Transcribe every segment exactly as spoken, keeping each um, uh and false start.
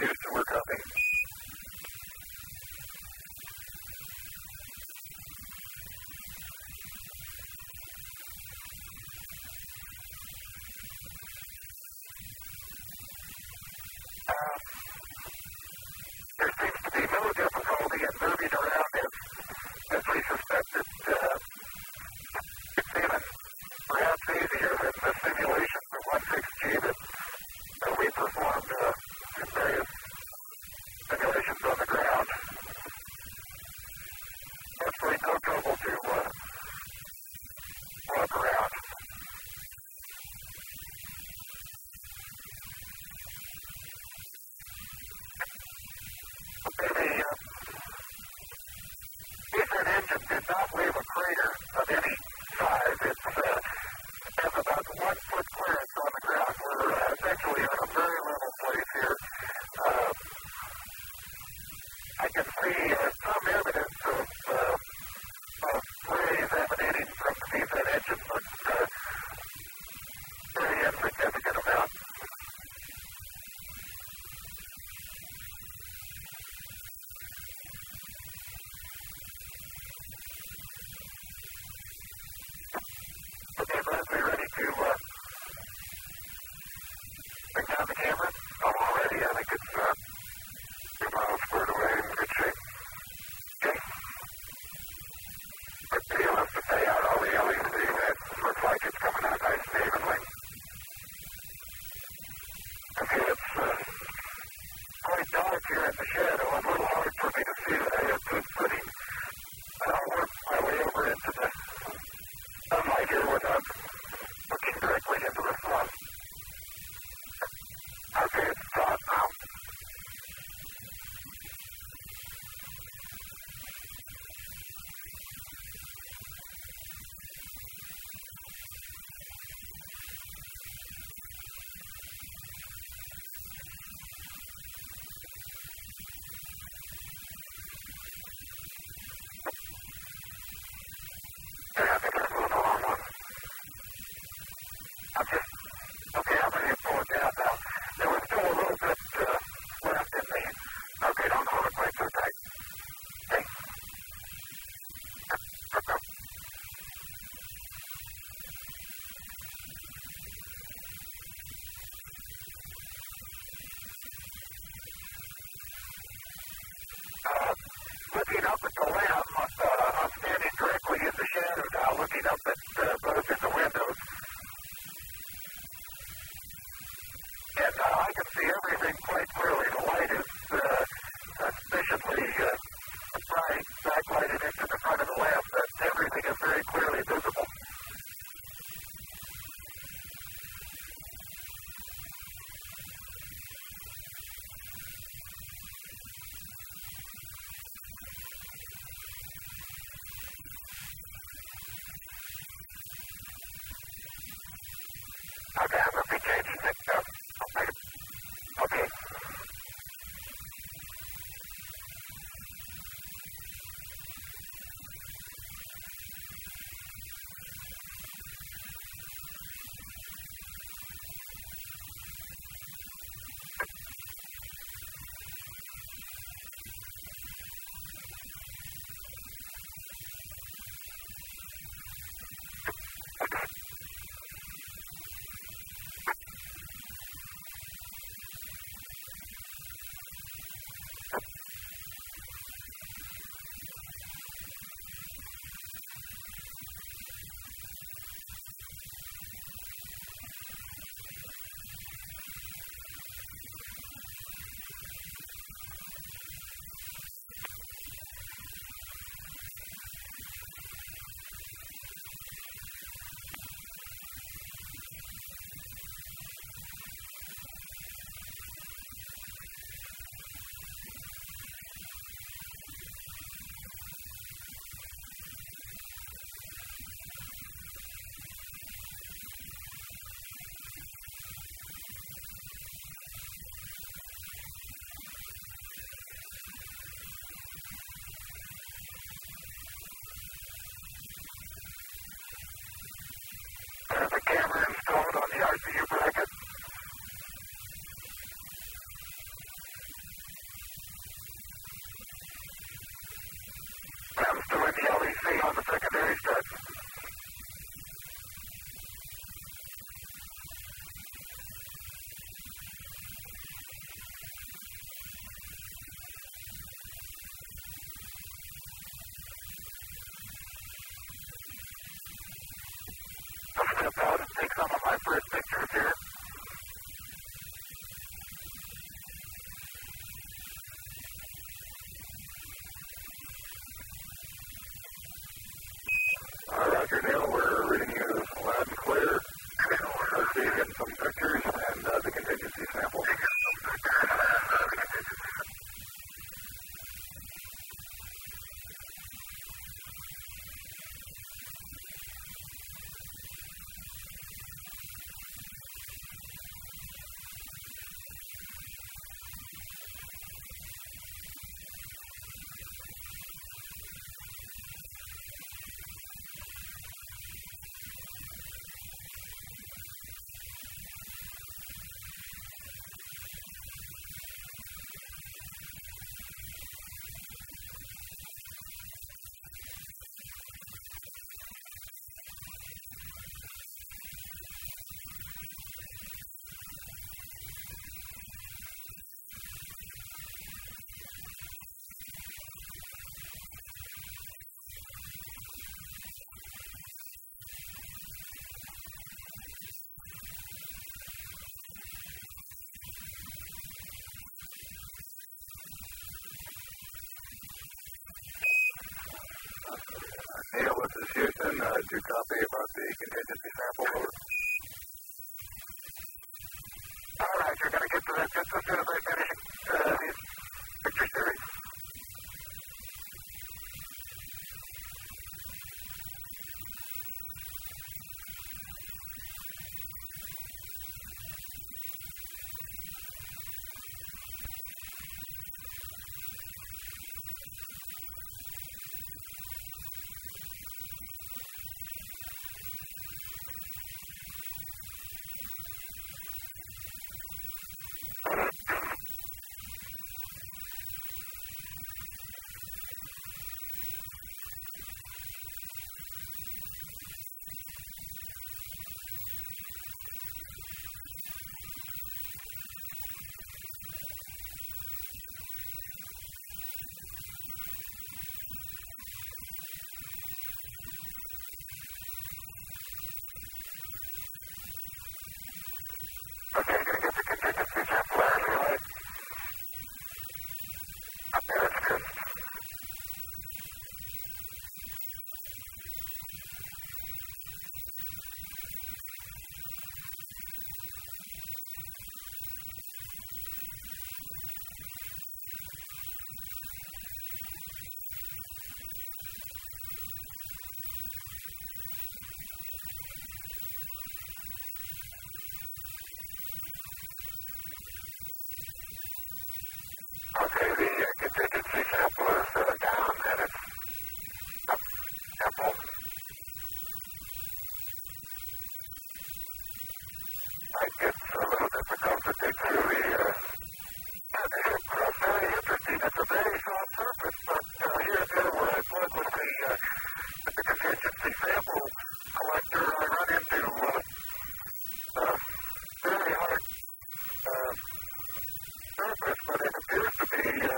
with Houston, we're copy. two copy of our B contingency sample over. All right, you're going to get to that just as soon as I finish uh, these picture series. But it appears to be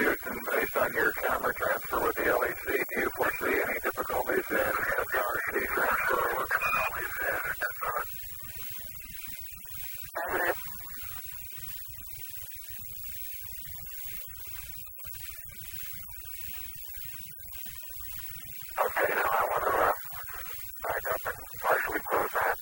Houston, based on your camera transfer with the L H C, do you foresee any difficulties in L H C transfer with the difficulties in L H C? Negative. Okay, now I want to uh, back up and partially close that.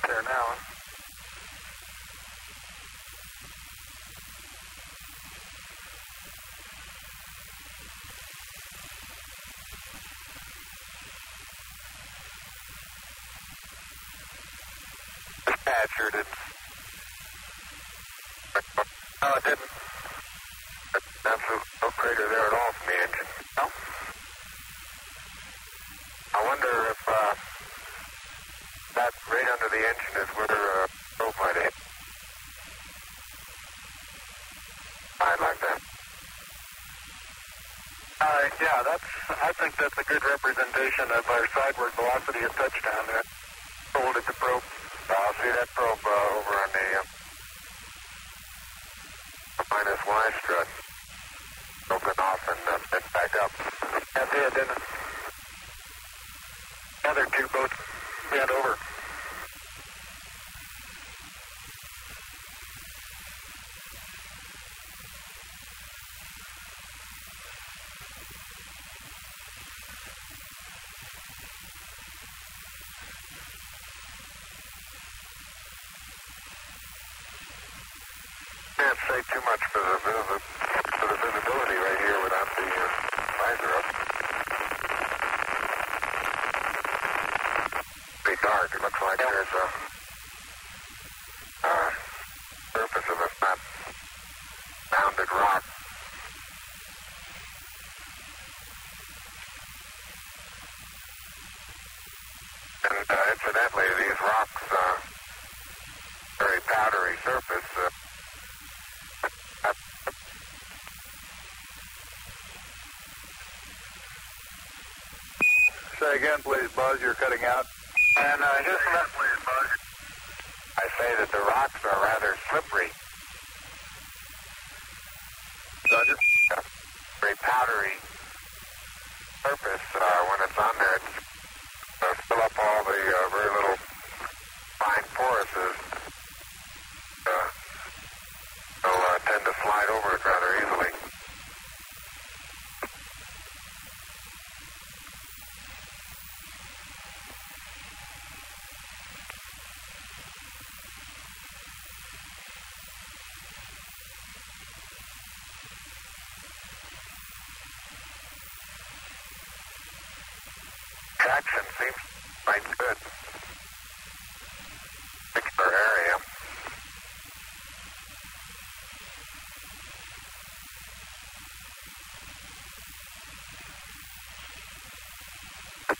back there now. Dispatcher didn't. No, it didn't. Absolutely no crater there at all from the engine. No. I wonder if uh, that right under the engine is where the uh, probe might have hit. Fine like that. Uh, yeah, that's. I think that's a good representation of our sideward velocity at touchdown there. Folded the probe. I'll see that probe uh, over on the uh, minus Y strut. Open off and uh, then back up. That's it, didn't it? The other two boats bent over. Can't say too much for the, vis- for the visibility right here without the uh, visor up. Pretty dark. It looks like there's a uh, surface of a flat, bounded rock. And uh, incidentally, these rocks, uh, very powdery surface. Uh, Say again, please, Buzz. You're cutting out. And uh, just let please, Buzz. I say that the rocks are rather slippery. So just a very powdery surface. Uh, when it's on there, it's going to fill up all the uh, very little fine porises. Uh, they'll uh, tend to slide over it rather easily. Action seems quite good. Particular area.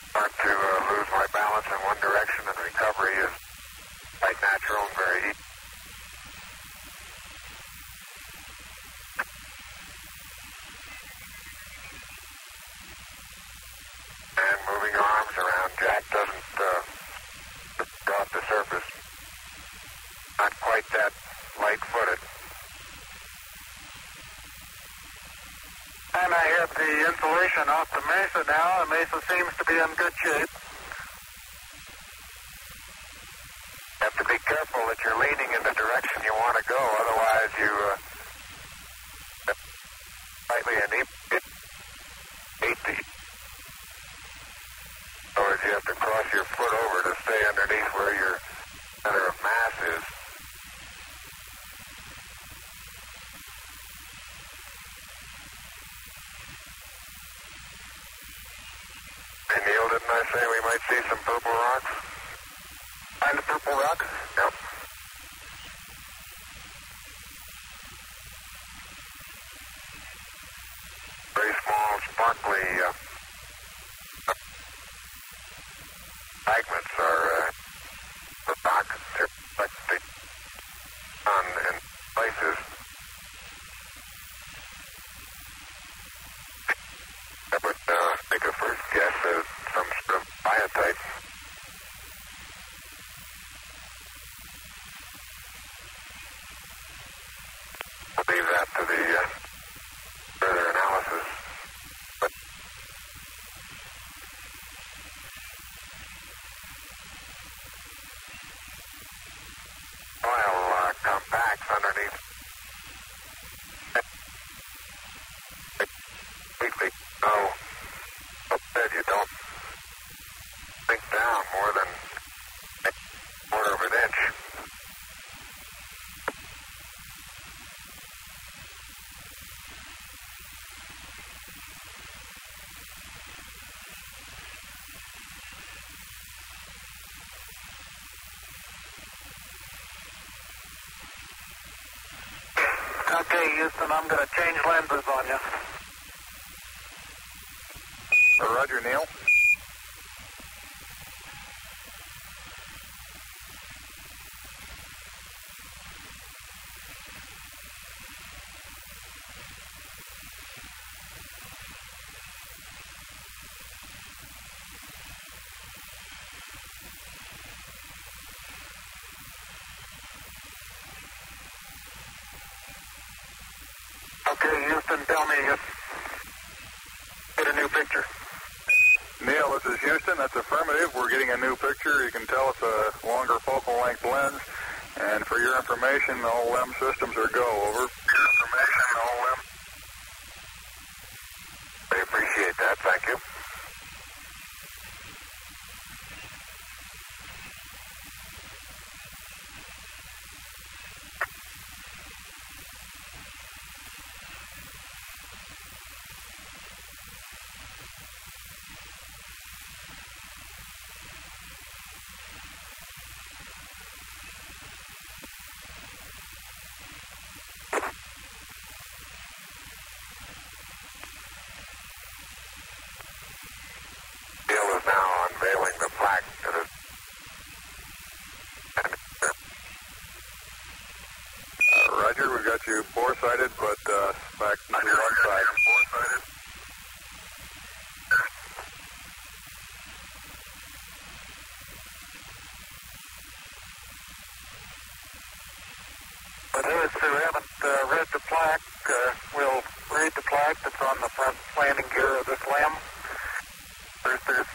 Start to uh, lose my balance in one direction, and recovery is quite natural and very easy. That light-footed. And I have the insulation off the mesa now. The mesa seems to be in good shape. You have to be careful that you're leaning in the direction you want to go, otherwise you uh, slightly inebriate. So if you have to cross your foot over to stay underneath where your center of mass is. Didn't I say we might see some purple rocks? Find the purple rock? Yep. Very small, sparkly uh, fragments are uh, the rock. They're like the sun in places. I would uh, make a first guess as some sort of biotite. I'll leave that to the uh, further analysis. But oil uh, compacts underneath. Completely no. But then you don't. Down more than a quarter of an Okay, Houston, I'm going to change lenses on you. Roger, Neil. Okay, Houston, tell me if you get a new picture. Neil, this is Houston. That's affirmative. We're getting a new picture. You can tell it's a longer focal length lens. And for your information, all L E M systems are go. Over. Your information, all L E M. I appreciate that. Thank you. We've got you four-sighted, but uh, back to your own side. Four-sighted. For those who haven't uh, read the plaque, uh, we'll read the plaque that's on the front landing gear of this L E M. There's, there's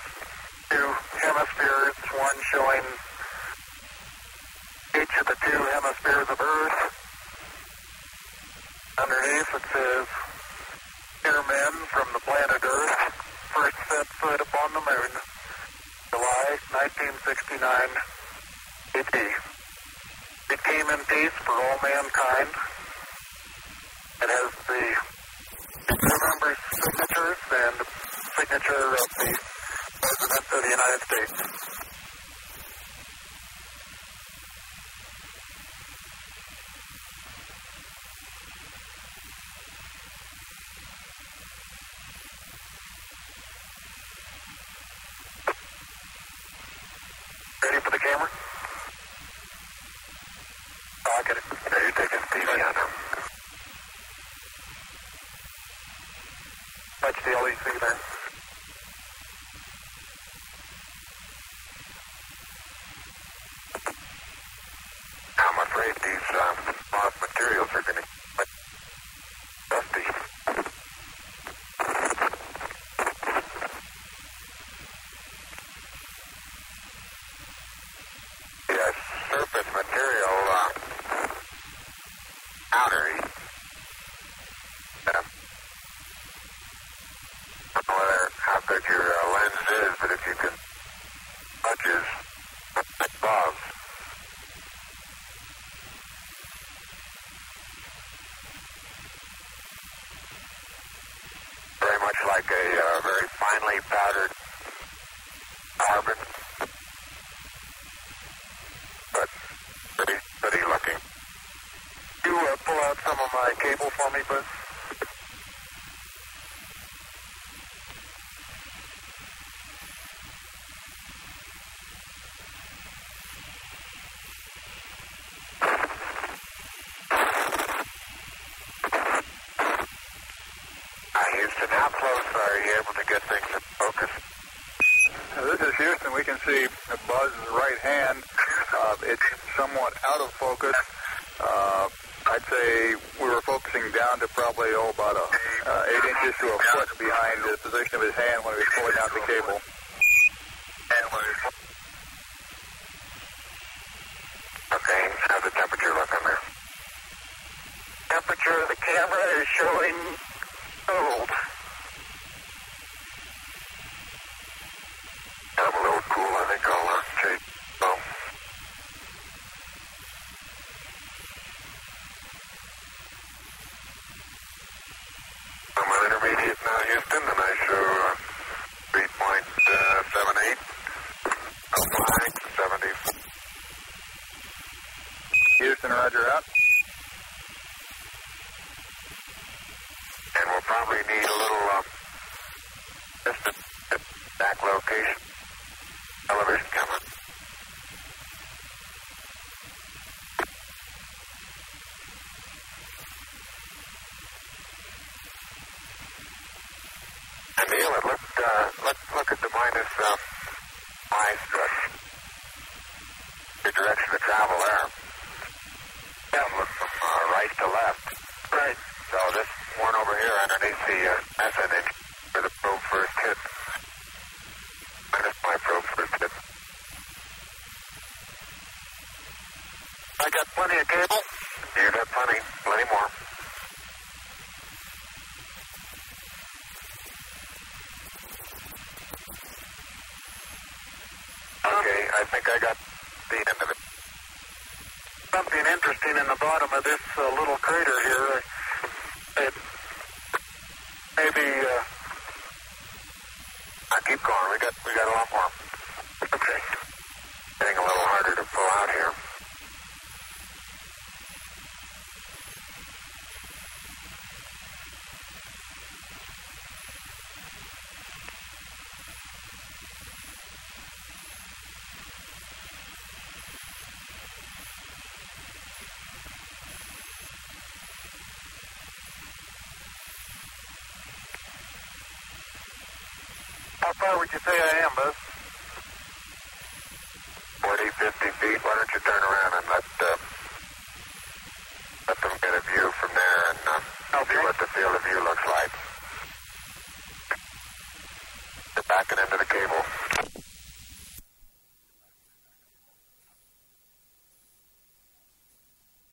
two hemispheres, one showing each of the two hemispheres of Earth. Underneath it says, "Dear men from the planet Earth, first set foot upon the moon, July nineteen sixty-nine A D. It came in peace for all mankind." It has the member's signatures and the signature of the President of the United States. Ready for the camera? Oh, I got it. Yeah, you're taking the T V out. Touch the L H C there. I'm afraid these um, lost materials are going to get dusty. Surface material uh, outer. Yeah. I don't know whether, how good your uh, lens is, but if you can touch is above. Very much like a uh, very finely powdered carbon. Pull out some of my cable for me, please. Hi, Houston. How close are you able to get things in focus? Now, this is Houston. We can see Buzz's right hand. Uh, it's somewhat out of focus. Uh, I'd say we were focusing down to probably oh, about a, uh, eight inches to a foot behind the position of his hand when he was pulling out the cable. Okay, how's the temperature looking there? Temperature of the camera is showing cold. I'm a little cool, I think I'll uh, take oh. Now, Houston, and I show uh, three point seven eight, alpha height, seventy. Houston, roger out. probably need a little uh, distance at back location. Television camera. And Neil, let's, uh, let's look at the minus uh, eye stress. The direction of travel there. Download from uh, right to left. Right. So this one over here underneath the uh, message for the probe first hit. Minus my probe first hit. I got plenty of cable. You got plenty, plenty more. Okay, I think I got the end of it. Something interesting in the bottom of this uh, little crater here. It maybe uh, I keep going. We got we got a lot more. Okay, getting a little harder to pull out here. How far would you say I am, Buzz? forty, fifty feet. Why don't you turn around?